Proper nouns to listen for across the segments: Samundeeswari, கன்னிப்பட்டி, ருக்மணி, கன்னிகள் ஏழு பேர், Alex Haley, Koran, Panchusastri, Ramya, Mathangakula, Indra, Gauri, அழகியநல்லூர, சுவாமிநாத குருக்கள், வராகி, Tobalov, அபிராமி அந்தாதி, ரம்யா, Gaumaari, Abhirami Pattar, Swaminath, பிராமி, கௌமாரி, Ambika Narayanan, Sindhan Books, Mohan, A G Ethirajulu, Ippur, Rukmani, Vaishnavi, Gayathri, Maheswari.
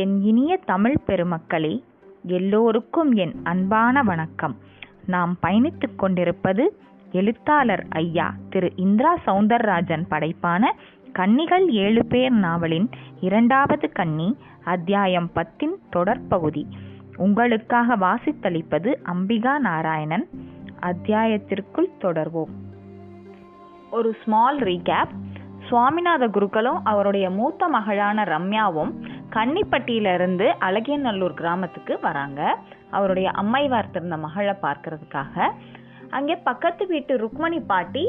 என் இனிய தமிழ் பெருமக்களே, எல்லோருக்கும் என் அன்பான வணக்கம். நாம் பயணித்து கொண்டிருப்பது எழுத்தாளர் ஐயா திரு இந்திரா சௌந்தரராஜன் படைப்பான கன்னிகள் 7 பேர் நாவலின் 2வது கன்னி அத்தியாயம் 10 தொடர்பகுதி. உங்களுக்காக வாசித்தளிப்பது அம்பிகா நாராயணன். அத்தியாயத்திற்குள் தொடர்வோம். ஒரு ஸ்மால் ரீகேப். சுவாமிநாத குருக்களும் அவருடைய மூத்த மகளான ரம்யாவும் கன்னிப்பட்டியிலிருந்து அழகியநல்லூர் கிராமத்துக்கு வராங்க. அவருடைய அம்மை வார்த்திருந்த மகளை பார்க்கறதுக்காக. அங்கே பக்கத்து வீட்டு ருக்மணி பாட்டி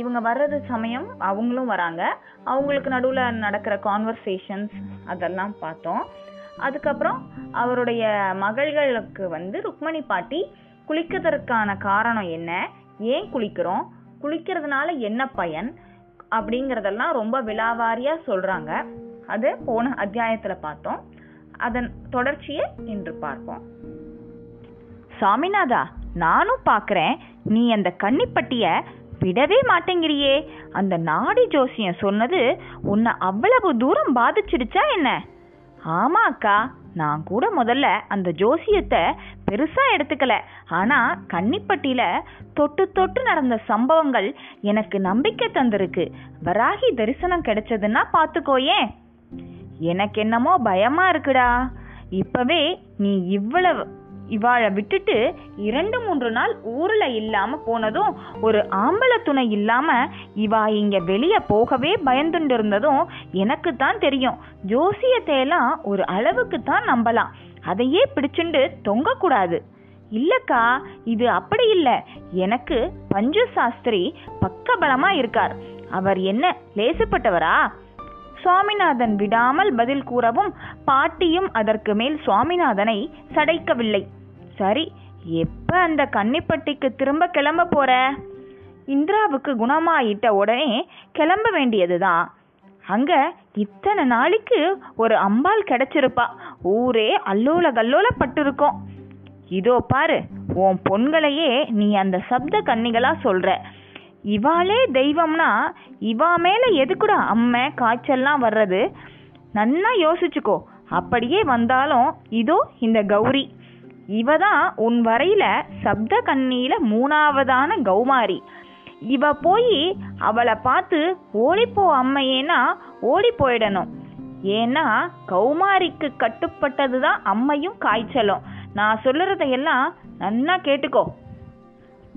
இவங்க வர்றது சமயம் அவங்களும் வராங்க. அவங்களுக்கு நடுவில் நடக்கிற கான்வர்சேஷன்ஸ் அதெல்லாம் பார்த்தோம். அதுக்கப்புறம் அவருடைய மகள்களுக்கு ருக்மணி பாட்டி குளிக்கிறதுக்கான காரணம் என்ன, ஏன் குளிக்கிறோம், குளிக்கிறதுனால என்ன பயன் அப்படிங்கிறதெல்லாம் ரொம்ப விலாவாரியாக சொல்கிறாங்க. அது போன அத்தியாயத்தில் பார்த்தோம். அதன் தொடர்ச்சியை இன்று பார்ப்போம். சாமிநாதா, நானும் பார்க்குறேன், நீ அந்த கன்னிப்பட்டியை விடவே மாட்டேங்கிறியே. அந்த நாடி ஜோசியம் சொன்னது உன்னை அவ்வளவு தூரம் பாதிச்சிடுச்சா என்ன? ஆமா அக்கா, நான் கூட முதல்ல அந்த ஜோசியத்தை பெருசாக எடுத்துக்கல. ஆனால் கன்னிப்பட்டியில் தொட்டு நடந்த சம்பவங்கள் எனக்கு நம்பிக்கை தந்திருக்கு. வராகி தரிசனம் கிடைச்சதுன்னா பார்த்துக்கோயே. எனக்கு என்னமோ பயமாக இருக்குடா. இப்போவே நீ இவாளை விட்டுட்டு 2-3 நாள் ஊரில் இல்லாமல் போனதும், ஒரு ஆம்பளை துணை இல்லாமல் இவா இங்கே வெளியே போகவே பயந்துட்டு இருந்ததும் எனக்கு தான் தெரியும். ஜோசியத்தையெல்லாம் ஒரு அளவுக்கு தான் நம்பலாம், அதையே பிடிச்சுண்டு தொங்கக்கூடாது. இல்லக்கா, இது அப்படி இல்லை. எனக்கு பஞ்சுசாஸ்திரி பக்கபலமாக இருக்கார். அவர் என்ன லேசுப்பட்டவரா? சுவாமிநாதன் விடாமல் பதில் கூறவும் பாட்டியும் அதற்கு மேல் சுவாமிநாதனை சடைக்கவில்லை. சரி, எப்ப அந்த கன்னிப்பட்டிக்கு திரும்ப கிளம்ப போற? இந்திராவுக்கு குணமாயிட்ட உடனே கிளம்ப வேண்டியதுதான். அங்க இத்தனை நாளைக்கு ஒரு அம்பாள் கிடைச்சிருப்பா. ஊரே அல்லோல கல்லோல பட்டிருக்கோம். இதோ பாரு, உன் பொண்களையே நீ அந்த சப்த கன்னிகளா சொல்ற. இவாளே தெய்வம்னா இவா மேல எதுக்குடா அம்மை காய்ச்சல்லாம் வர்றது? நன்னா யோசிச்சுக்கோ. அப்படியே வந்தாலும் இதோ இந்த கௌரி, இவ தான் உன் வரையில சப்த கண்ணியில 3ஆவதான கௌமாரி. இவ போய் அவளை பார்த்து ஓடிப்போ அம்மையேனா ஓடி போயிடணும். ஏன்னா கௌமாரிக்கு கட்டுப்பட்டது தான் அம்மையும் காய்ச்சலும். நான் சொல்லுறதையெல்லாம் நன்னா கேட்டுக்கோ.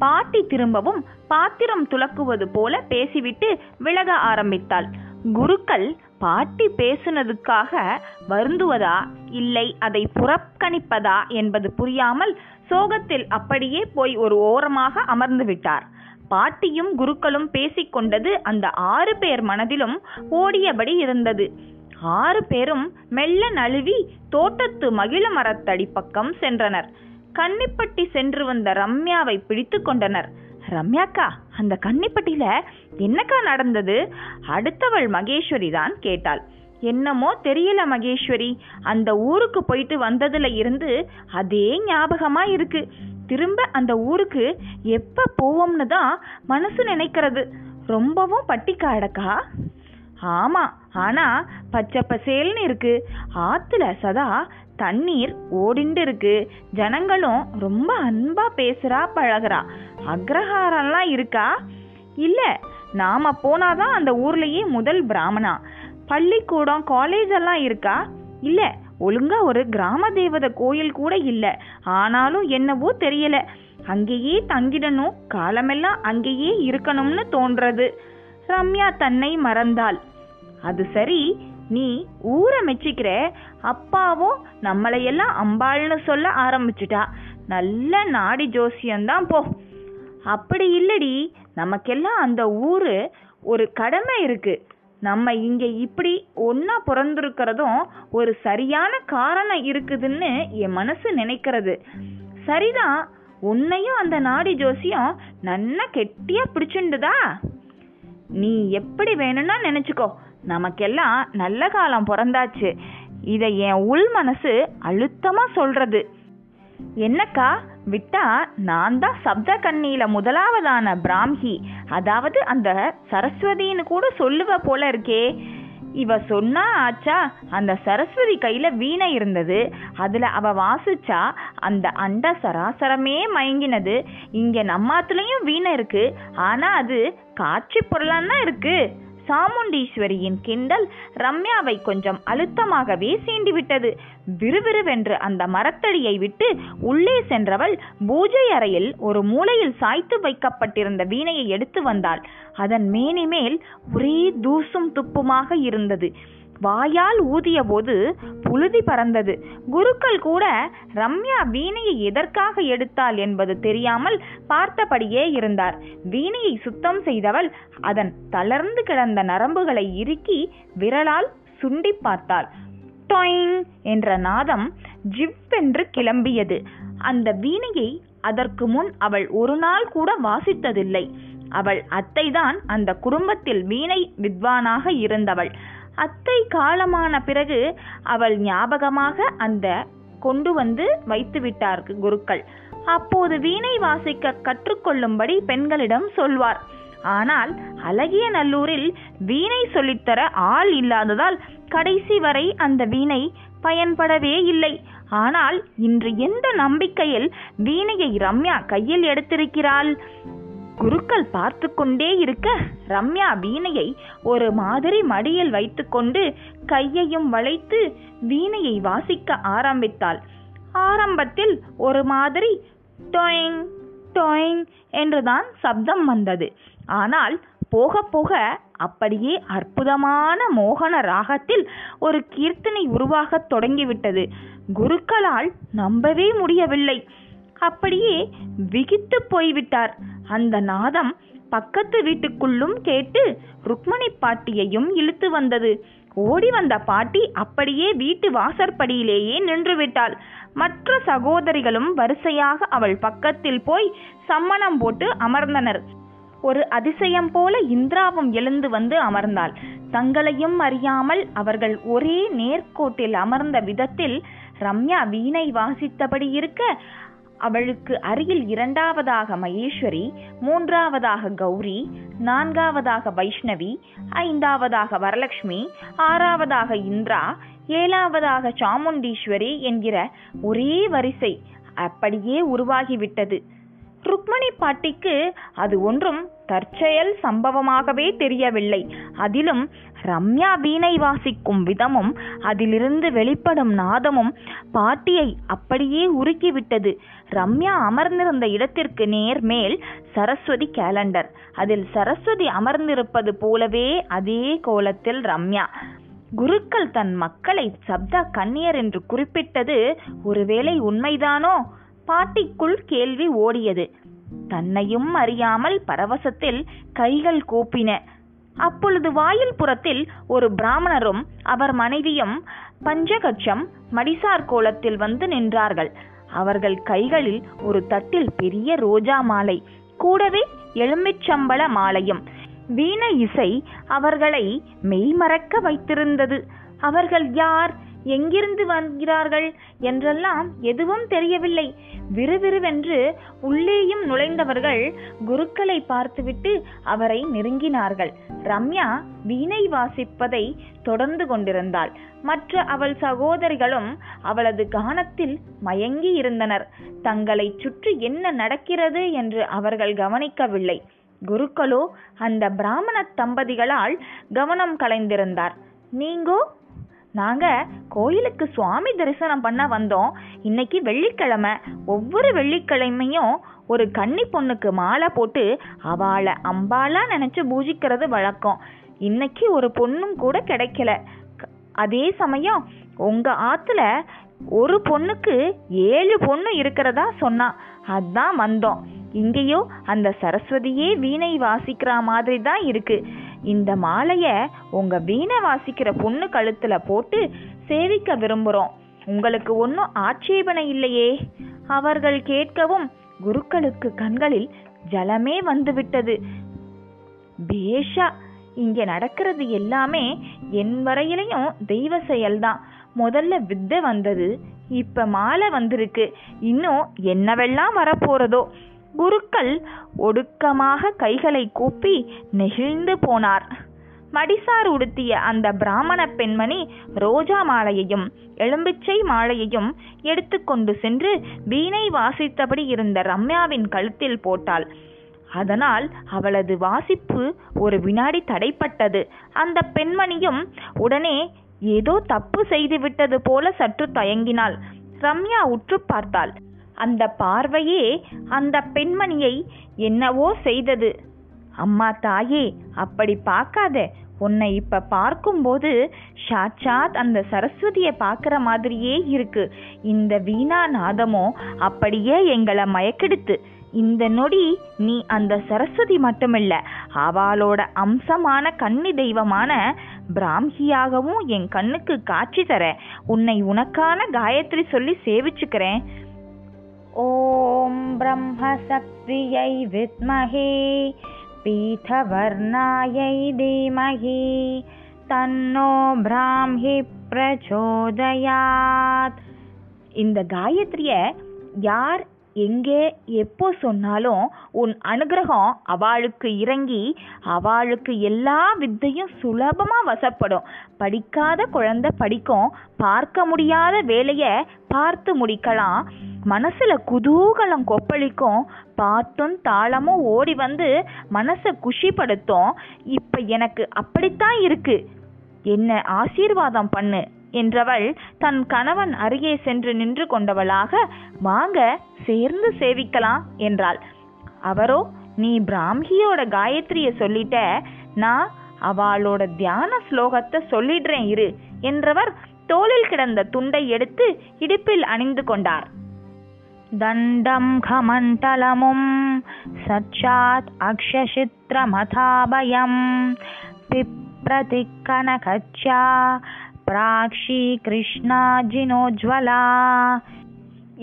பாட்டி திரும்பவும் பாத்திரம் துலக்குவது போல பேசிவிட்டு விலக ஆரம்பித்தாள். குருக்கள் பாட்டி பேசுனதுக்காக வருந்துவதா இல்லை அதை புறக்கணிப்பதா என்பது புரியாமல் சோகத்தில் அப்படியே போய் ஒரு ஓரமாக அமர்ந்து விட்டார். பாட்டியும் குருக்களும் பேசிக்கொண்டது அந்த 6 பேர் மனதிலும் ஓடியபடி இருந்தது. 6 பேரும் மெல்ல நழுவி தோட்டத்து மகிழ மரத்தடி பக்கம் சென்றனர். கன்னிப்பட்டி சென்று வந்த ரம்யாவை பிடித்து கொண்டனர். ரம்யாக்கா, அந்த கன்னிப்பட்டியில என்னக்கா நடந்தது? அடுத்தவள் மகேஸ்வரி தான் கேட்டாள். என்னமோ தெரியல மகேஸ்வரி, அந்த ஊருக்கு போயிட்டு வந்ததுல இருந்து அதே ஞாபகமா இருக்கு. திரும்ப அந்த ஊருக்கு எப்ப போவோம்னு தான் மனசு நினைக்கிறது. ரொம்பவும் பட்டிக்காடக்கா. ஆமா, ஆனா பச்சை பசேல்னு இருக்கு. ஆத்துல சதா தண்ணீர் ஓடிண்டு இருக்கு. ஜனங்களும் ரொம்ப அன்பா பேசுறா பழகுறா. அக்ரஹாரம்லாம் இருக்கா? இல்ல, நாம போனாதான் அந்த ஊர்லயே முதல் பிராமணா. பள்ளிக்கூடம் காலேஜ் எல்லாம் இருக்கா? இல்ல, ஒழுங்கா ஒரு கிராம தேவதை கோயில் கூட இல்ல. ஆனாலும் என்னவோ தெரியல, அங்கேயே தங்கிடணும், காலமெல்லாம் அங்கேயே இருக்கணும்னு தோன்றது. ரம்யா தன்னை மறந்தாள். அது சரி, நீ ஊரை மெச்சிக்கிற. அப்பாவோ நம்மளையெல்லாம் அம்பாள்னு சொல்ல ஆரம்பிச்சுட்டா. நல்ல நாடி ஜோசியம்தான் போ. அப்படி இல்லடி, நமக்கெல்லாம் அந்த ஊரு ஒரு கடமை இருக்கு. நம்ம இங்கே இப்படி ஒன்னா பிறந்திருக்கிறதும் ஒரு சரியான காரணம் இருக்குதுன்னு என் மனசு நினைக்கிறது. சரிதான், உன்னையும் அந்த நாடி ஜோசியம் நன்னா கெட்டியா பிடிச்சுண்டுதா? நீ எப்படி வேணும்னா நினச்சிக்கோ. நமக்கெல்லாம் நல்ல காலம் பிறந்தாச்சு. இதை என் உள் மனசு அழுத்தமாக சொல்கிறது. என்னக்கா, விட்டா நான் தான் சப்த கண்ணியில 1ஆவதான பிராமி, அதாவது அந்த சரஸ்வதினு கூட சொல்லுவ போல இருக்கே. இவ சொன்னா ஆச்சா, அந்த சரஸ்வதி கையில வீணை இருந்தது, அதுல அவ வாசிச்சா அந்த அண்ட சராசரமே மயங்கினது. இங்க நம்மாத்துலயும் வீணை இருக்கு, ஆனா அது காட்சி பொருளான்னா இருக்கு. சாமுண்டீஸ்வரியின் கிண்டல் ரம்யாவை கொஞ்சம் அழுத்தமாகவே சீண்டிவிட்டது. விறுவிறுவென்று அந்த மரத்தடியை விட்டு உள்ளே சென்றவள் பூஜை அறையில் ஒரு மூலையில் சாய்த்து வைக்கப்பட்டிருந்த வீணையை எடுத்து வந்தாள். அதன் மேனிமேல் ஒரே தூசும் துப்புமாக இருந்தது. வாயால் ஊதிய போது புழுதி பறந்தது. குருக்கள் கூட ரம்யா வீணையை எதற்காக எடுத்தாள் என்பது தெரியாமல் பார்த்தபடியே இருந்தார். வீணையை சுத்தம் செய்தவள் அதன் தளர்ந்து கிடந்த நரம்புகளை இறுக்கி விரலால் சுண்டி பார்த்தாள். டொயிங் என்ற நாதம் ஜிவ்வென்று கிளம்பியது. அந்த வீணையை அதற்கு முன் அவள் ஒரு நாள் கூட வாசித்ததில்லை. அவள் அத்தைதான் அந்த குடும்பத்தில் வீணை வித்வானாக இருந்தவள். அத்தை காலமான பிறகு அவள் ஞாபகமாக அந்த கொண்டு வந்து வைத்து விட்டார்கள் குருக்கள். அப்போது வீணை வாசிக்க கற்றுக்கொள்ளும்படி பெண்களிடம் சொல்வார். ஆனால் அழகிய நல்லூரில் வீணை சொல்லித்தர ஆள் இல்லாததால் கடைசி வரை அந்த வீணை பயன்படவே இல்லை. ஆனால் இன்று எந்த நம்பிக்கையில் வீணையை ரம்யா கையில் எடுத்திருக்கிறாள்? குருக்கள் பார்த்து கொண்டே இருக்க ரம்யா வீணையை ஒரு மாதிரி மடியில் வைத்து கொண்டு கையையும் வளைத்து வீணையை வாசிக்க ஆரம்பித்தாள். ஆரம்பத்தில் ஒரு மாதிரி டொயிங் டொயிங் என்றுதான் சப்தம் வந்தது. ஆனால் போக போக அப்படியே அற்புதமான மோகன ராகத்தில் ஒரு கீர்த்தனை உருவாகத் தொடங்கிவிட்டது. குருக்களால் நம்பவே முடியவில்லை. அப்படியே விகித்து போய்விட்டார். அந்த நாதம் பக்கத்து வீட்டுக்குள்ளும் கேட்டு ருக்மணி பாட்டியையும் இழுத்து வந்தது. ஓடி வந்த பாட்டி அப்படியே வீட்டு வாசற்படியிலேயே நின்றுவிட்டாள். மற்ற சகோதரிகளும் வரிசையாக அவள் பக்கத்தில் போய் சம்மணம் போட்டு அமர்ந்தனர். ஒரு அதிசயம் போல இந்திராவும் எழுந்து வந்து அமர்ந்தாள். தங்களையும் அறியாமல் அவர்கள் ஒரே நேர்கோட்டில் அமர்ந்த விதத்தில் ரம்யா வீணை வாசித்தபடி இருக்க, அவளுக்கு அருகில் இரண்டாவதாக மகேஸ்வரி, மூன்றாவதாக கௌரி, நான்காவதாக வைஷ்ணவி, ஐந்தாவதாக வரலட்சுமி, ஆறாவதாக இந்திரா, ஏழாவதாக சாமுண்டீஸ்வரி என்கிற ஒரே வரிசை அப்படியே உருவாகிவிட்டது. ருக்மணி பாட்டிக்கு அது ஒன்றும் தற்செயல் சம்பவமாகவே தெரியவில்லை. அதிலும் ரம்யா வீணை வாசிக்கும் விதமும் அதிலிருந்து வெளிப்படும் நாதமும் பாட்டியை அப்படியே உருக்கிவிட்டது. ரம்யா அமர்ந்திருந்த இடத்திற்கு நேர்மேல் சரஸ்வதி கேலண்டர், அதில் சரஸ்வதி அமர்ந்திருப்பது போலவே அதே கோலத்தில் ரம்யா. குருக்கள் தன் மக்களை சப்த கன்னியர் என்று குறிப்பிட்டது ஒருவேளை உண்மைதானோ? பாட்டிக்குள் கேள்வி ஓடியது. தன்னையும் அறியாமல் பரவசத்தில் கைகள் கூப்பின. அப்பொழுது வாயில் புறத்தில் ஒரு பிராமணரும் அவர் மனைவியும் பஞ்சகட்சம் மடிசார் கோலத்தில் வந்து நின்றார்கள். அவர்கள் கைகளில் ஒரு தட்டில் பெரிய ரோஜா மாலை, கூடவே எலுமிச்சம்பள மாலையும். வீண இசை அவர்களை மெய்மறக்க வைத்திருந்தது. அவர்கள் யார், எங்கிருந்து வந்தார்கள் என்றெல்லாம் எதுவும் தெரியவில்லை. விறுவிறுவென்று உள்ளேயும் நுழைந்தவர்கள் குருக்களை பார்த்துவிட்டு அவரை நெருங்கினார்கள். ரம்யா வீணை வாசிப்பதை தொடர்ந்து கொண்டிருந்தாள். மற்ற அவள் சகோதரிகளும் அவளது கானத்தில் மயங்கி இருந்தனர். தங்களை சுற்றி என்ன நடக்கிறது என்று அவர்கள் கவனிக்கவில்லை. குருக்களோ அந்த பிராமண தம்பதிகளால் கவனம் கலைந்திருந்தார். நீங்கோ? நாங்க கோயிலுக்கு சுவாமி தரிசனம் பண்ண வந்தோம். இன்னைக்கு வெள்ளிக்கிழமை. ஒவ்வொரு வெள்ளிக்கிழமையும் ஒரு கன்னி பொண்ணுக்கு மாலை போட்டு அவளை அம்பாலா நினைச்சு பூஜிக்கிறது வழக்கம். இன்னைக்கு ஒரு பொண்ணும் கூட கிடைக்கல. அதே சமயம் உங்க ஆத்துல ஒரு பொண்ணுக்கு 7 பொண்ணு இருக்கிறதா சொன்னா, அதான் வந்தோம். இங்கேயோ அந்த சரஸ்வதியே வீணை வாசிக்கிற மாதிரி தான் இருக்கு. இந்த மாலைய உங்க வீணை வாசிக்கிற பொண்ணு கழுத்துல போட்டு சேவிக்க விரும்புறோம். உங்களுக்கு ஒன்றும் ஆட்சேபனை இல்லையே? அவர்கள் கேட்கவும் குருக்களுக்கு கண்களில் ஜலமே வந்துவிட்டது. பேஷா, இங்க நடக்கிறது எல்லாமே என் வரையிலையும் தெய்வ செயல்தான். முதல்ல வித்தை வந்தது, இப்ப மாலை வந்திருக்கு, இன்னும் என்னவெல்லாம் வரப்போறதோ. குருக்கள் ஒடுக்கமாக கைகளை கூப்பி நெகிழ்ந்து போனார். மடிசார் உடுத்திய அந்த பிராமண பெண்மணி ரோஜா மாலையையும் எலும்பிச்சை மாலையையும் எடுத்து கொண்டு சென்று வீணை வாசித்தபடி இருந்த ரம்யாவின் கழுத்தில் போட்டாள். அதனால் அவளது வாசிப்பு ஒரு வினாடி தடைப்பட்டது. அந்த பெண்மணியும் உடனே ஏதோ தப்பு செய்துவிட்டது போல சற்று தயங்கினாள். ரம்யா உற்று பார்த்தாள். அந்த பார்வையே அந்த பெண்மணியை என்னவோ செய்தது. அம்மா தாயே, அப்படி பார்க்காத, உன்னை இப்போ பார்க்கும்போது சாட்சாத் அந்த சரஸ்வதியை பார்க்குற மாதிரியே இருக்கு. இந்த வீணா நாதமோ அப்படியே எங்களை மயக்கெடுத்து. இந்த நொடி நீ அந்த சரஸ்வதி மட்டுமில்ல, அவளோட அம்சமான கன்னி தெய்வமான பிராமியாகவும் என் கண்ணுக்கு காட்சி தர உன்னை உனக்கான காயத்ரி சொல்லி சேவிச்சுக்கிறேன். ஓம் பிரம்மசக்தியை வித்மஹே பீதவர்ணாயை தீமஹி தன்னோ பிராமி பிரச்சோதயாத். இந்த காயத்ரிய யார் எங்கே எப்போ சொன்னாலும் உன் அனுகிரகம் அவளுக்கு இறங்கி அவளுக்கு எல்லா வித்தையும் சுலபமாக வசப்படும். படிக்காத குழந்தை படிக்கும், பார்க்க முடியாத வேலையை பார்த்து முடிக்கலாம், மனசில் குதூகலம் கொப்பளிக்கும், பாட்டும் தாளமும் ஓடி வந்து மனசை குஷிப்படுத்தும். இப்போ எனக்கு அப்படித்தான் இருக்கு, என்ன ஆசீர்வாதம் பண்ணு என்றவள் தன் கணவன் அருகே சென்று நின்று கொண்டவளாக, வாங்க சேர்ந்து சேவிக்கலாம் என்றாள். அவரோ, நீ பிராமியோட காயத்ரியை சொல்லிட்ட, நான் அவளோட தியான ஸ்லோகத்தை சொல்லிடுறேன் இரு என்றவர் தோளில் கிடந்த துண்டை எடுத்து இடுப்பில் அணிந்து கொண்டார். தண்டம் கமண்டலமும் சச்சாத் அக்ஷசித்ர மதாபயம் பிப்ரதி கனகச்சா பிராக்ஷி கிருஷ்ணா ஜினோஜ்வலா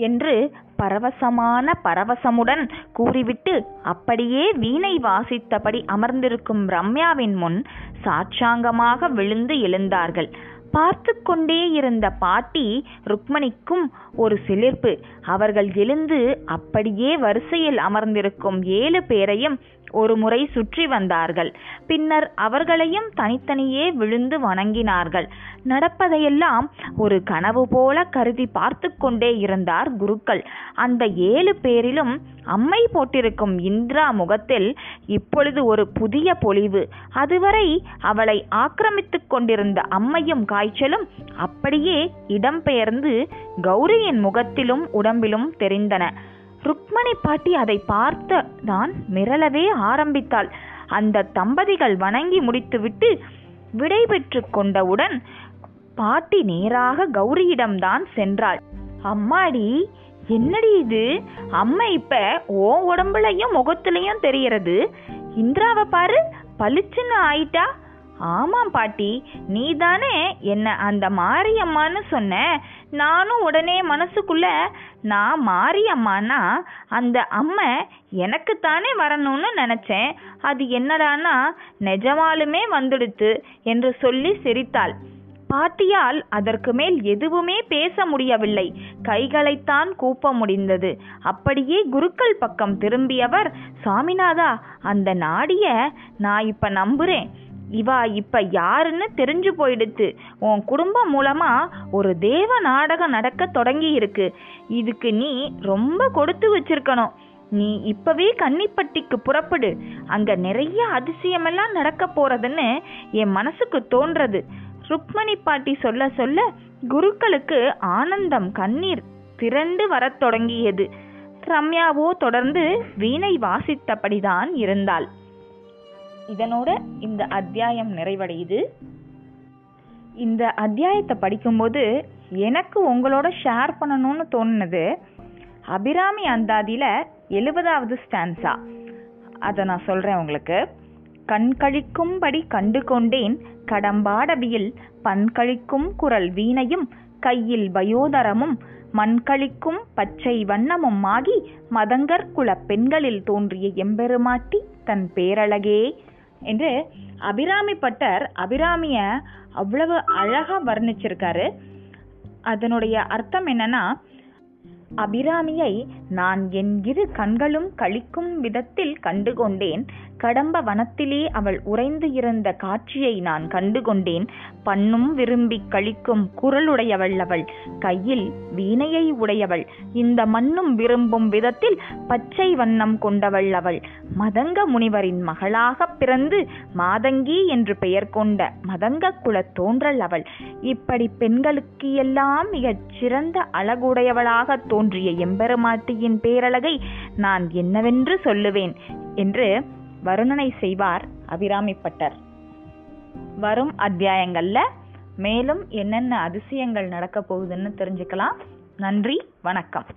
என்று பரவசமான பரவசமுடன் கூறிவிட்டு அப்படியே வீணை வாசித்தபடி அமர்ந்திருக்கும் ரம்யாவின் முன் சாட்சாங்கமாக விழுந்து எழுந்தார்கள். பார்த்து கொண்டே இருந்த பாட்டி ருக்மணிக்கும் ஒரு சிலிர்ப்பு. அவர்கள் எழுந்து அப்படியே வரிசையில் அமர்ந்திருக்கும் 7 பேரையும் ஒரு முறை சுற்றி வந்தார்கள். பின்னர் அவர்களையும் தனித்தனியே விழுந்து வணங்கினார்கள். நடப்பதையெல்லாம் ஒரு கனவு போல கருதி பார்த்து கொண்டே இருந்தார் குருக்கள். அந்த 7 பேரிலும் அம்மை போட்டிருக்கும் இந்திரா முகத்தில் இப்பொழுது ஒரு புதிய பொலிவு. அதுவரை அவளை ஆக்கிரமித்து கொண்டிருந்த அம்மையும் காய்ச்சலும் அப்படியே இடம்பெயர்ந்து கௌரியின் முகத்திலும் உடம்பிலும் தெரிந்தன. ருக்மணி பாட்டி அதை பார்த்த தான் மிரளவே ஆரம்பித்தாள். அந்த தம்பதிகள் வணங்கி முடித்துவிட்டு விடைபெற்று கொண்டவுடன் பாட்டி நேராக கௌரியிடம்தான் சென்றாள். அம்மாடி, என்னடி இது, அம்மா இப்ப ஓ உடம்புலையும் முகத்திலையும் தெரியறது, இந்திராவை பாரு பளிச்சுன்னு ஆயிட்டா. ஆமாம் பாட்டி, நீ தானே என்ன அந்த மாரியம்மான்னு சொன்ன. நானும் உடனே மனசுக்குள்ள, நான் மாரியம்மானா அந்த அம்மை எனக்குத்தானே வரணும்னு நினச்சேன், அது என்னடானா நிஜமாலுமே வந்துடுத்து என்று சொல்லி சிரித்தாள். பாட்டியால் அதற்கு மேல் எதுவுமே பேச முடியவில்லை. கைகளைத்தான் கூப்ப முடிந்தது. அப்படியே குருக்கள் பக்கம் திரும்பியவர், சாமிநாதா, அந்த நாடிய நான் இப்போ நம்புகிறேன். இவா இப்போ யாருன்னு தெரிஞ்சு போயிடுத்து. உன் குடும்பம் மூலமாக ஒரு தேவ நாடகம் நடக்க தொடங்கி இருக்கு. இதுக்கு நீ ரொம்ப கொடுத்து வச்சிருக்கணும். நீ இப்போவே கன்னிப்பட்டிக்கு புறப்படு. அங்கே நிறைய அதிசயமெல்லாம் நடக்க போகிறதுன்னு என் மனசுக்கு தோன்றது. ருக்மணி பாட்டி சொல்ல சொல்ல குருக்களுக்கு ஆனந்தம் கண்ணீர் திரண்டு வரத் தொடங்கியது. ரம்யாவோ தொடர்ந்து வீணை வாசித்தபடிதான் இருந்தாள். இதனோட இந்த அத்தியாயம் நிறைவடையுது. இந்த அத்தியாயத்தை படிக்கும்போது எனக்கு உங்களோட ஷேர் பண்ணணும்னு தோணுனது அபிராமி அந்தாதியில் 70வது ஸ்டான்ஸா. அதை நான் சொல்கிறேன் உங்களுக்கு. கண்களிக்கும்படி கண்டு கொண்டேன் கடம்பாடவியில் பண்களிக்கும் குரல் வீணையும் கையில் பயோதரமும் மண்களிக்கும் பச்சை வண்ணமும் ஆகி மதங்கற்குல பெண்களில் தோன்றிய எம்பெருமாட்டி தன் பேரழகே என்று அபிராமி பட்டர் அபிராமிய அவ்வளவு அழகா வர்ணிச்சிருக்காரு. அதனுடைய அர்த்தம் என்னன்னா, அபிராமியை நான் என் இரு கண்களும் கழிக்கும் விதத்தில் கண்டுகொண்டேன் கடம்ப வனத்திலே அவள் உறைந்து இருந்த காட்சியை நான் கண்டுகொண்டேன். பண்ணும் விரும்பி கழிக்கும் குரலுடையவள் அவள், கையில் வீணையை உடையவள், இந்த மண்ணும் விரும்பும் விதத்தில் பச்சை வண்ணம் கொண்டவள் அவள். மதங்க முனிவரின் மகளாக பிறந்து மாதங்கி என்று பெயர் கொண்ட மதங்க குல தோன்றல் அவள். இப்படி பெண்களுக்கு எல்லாம் மிகச் சிறந்த அழகுடையவளாக தோன்றிய எம்பெருமாட்டியின் பேரழகை நான் என்னவென்று சொல்லுவேன் என்று வருணனை செய்வார் அபிராமி பட்டர். வரும் அத்தியாயங்கள்ல மேலும் என்னென்ன அதிசயங்கள் நடக்க போகுதுன்னு தெரிஞ்சுக்கலாம். நன்றி, வணக்கம்.